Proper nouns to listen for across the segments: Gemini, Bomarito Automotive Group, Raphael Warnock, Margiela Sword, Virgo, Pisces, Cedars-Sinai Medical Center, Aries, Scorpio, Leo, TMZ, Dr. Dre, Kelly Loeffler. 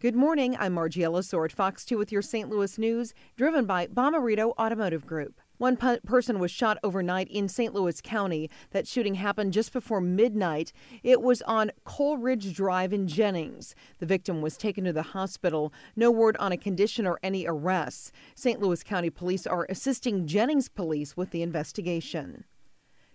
Good morning, I'm Margiela Sword, Fox 2 with your St. Louis news, driven by Bomarito Automotive Group. One person was shot overnight in St. Louis County. That shooting happened just before midnight. It was on Coleridge Drive in Jennings. The victim was taken to the hospital. No word on a condition or any arrests. St. Louis County police are assisting Jennings police with the investigation.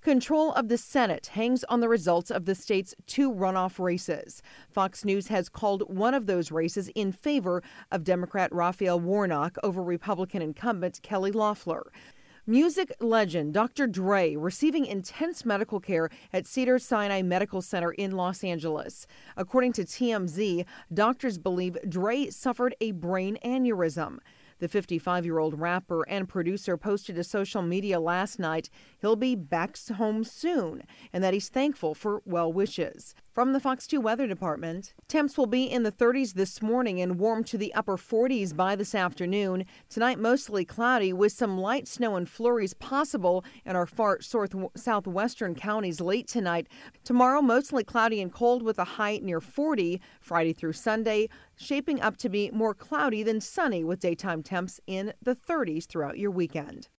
Control of the Senate hangs on the results of the state's two runoff races. Fox News has called one of those races in favor of Democrat Raphael Warnock over Republican incumbent Kelly Loeffler. Music legend Dr. Dre receiving intense medical care at Cedars-Sinai Medical Center in Los Angeles. According to TMZ, doctors believe Dre suffered a brain aneurysm. The 55-year-old rapper and producer posted to social media last night he'll be back home soon and that he's thankful for well wishes. From the Fox 2 Weather Department, temps will be in the 30s this morning and warm to the upper 40s by this afternoon. Tonight, mostly cloudy with some light snow and flurries possible in our far southwestern counties late tonight. Tomorrow, mostly cloudy and cold with a high near 40. Friday through Sunday, shaping up to be more cloudy than sunny with daytime temps in the 30s throughout your weekend.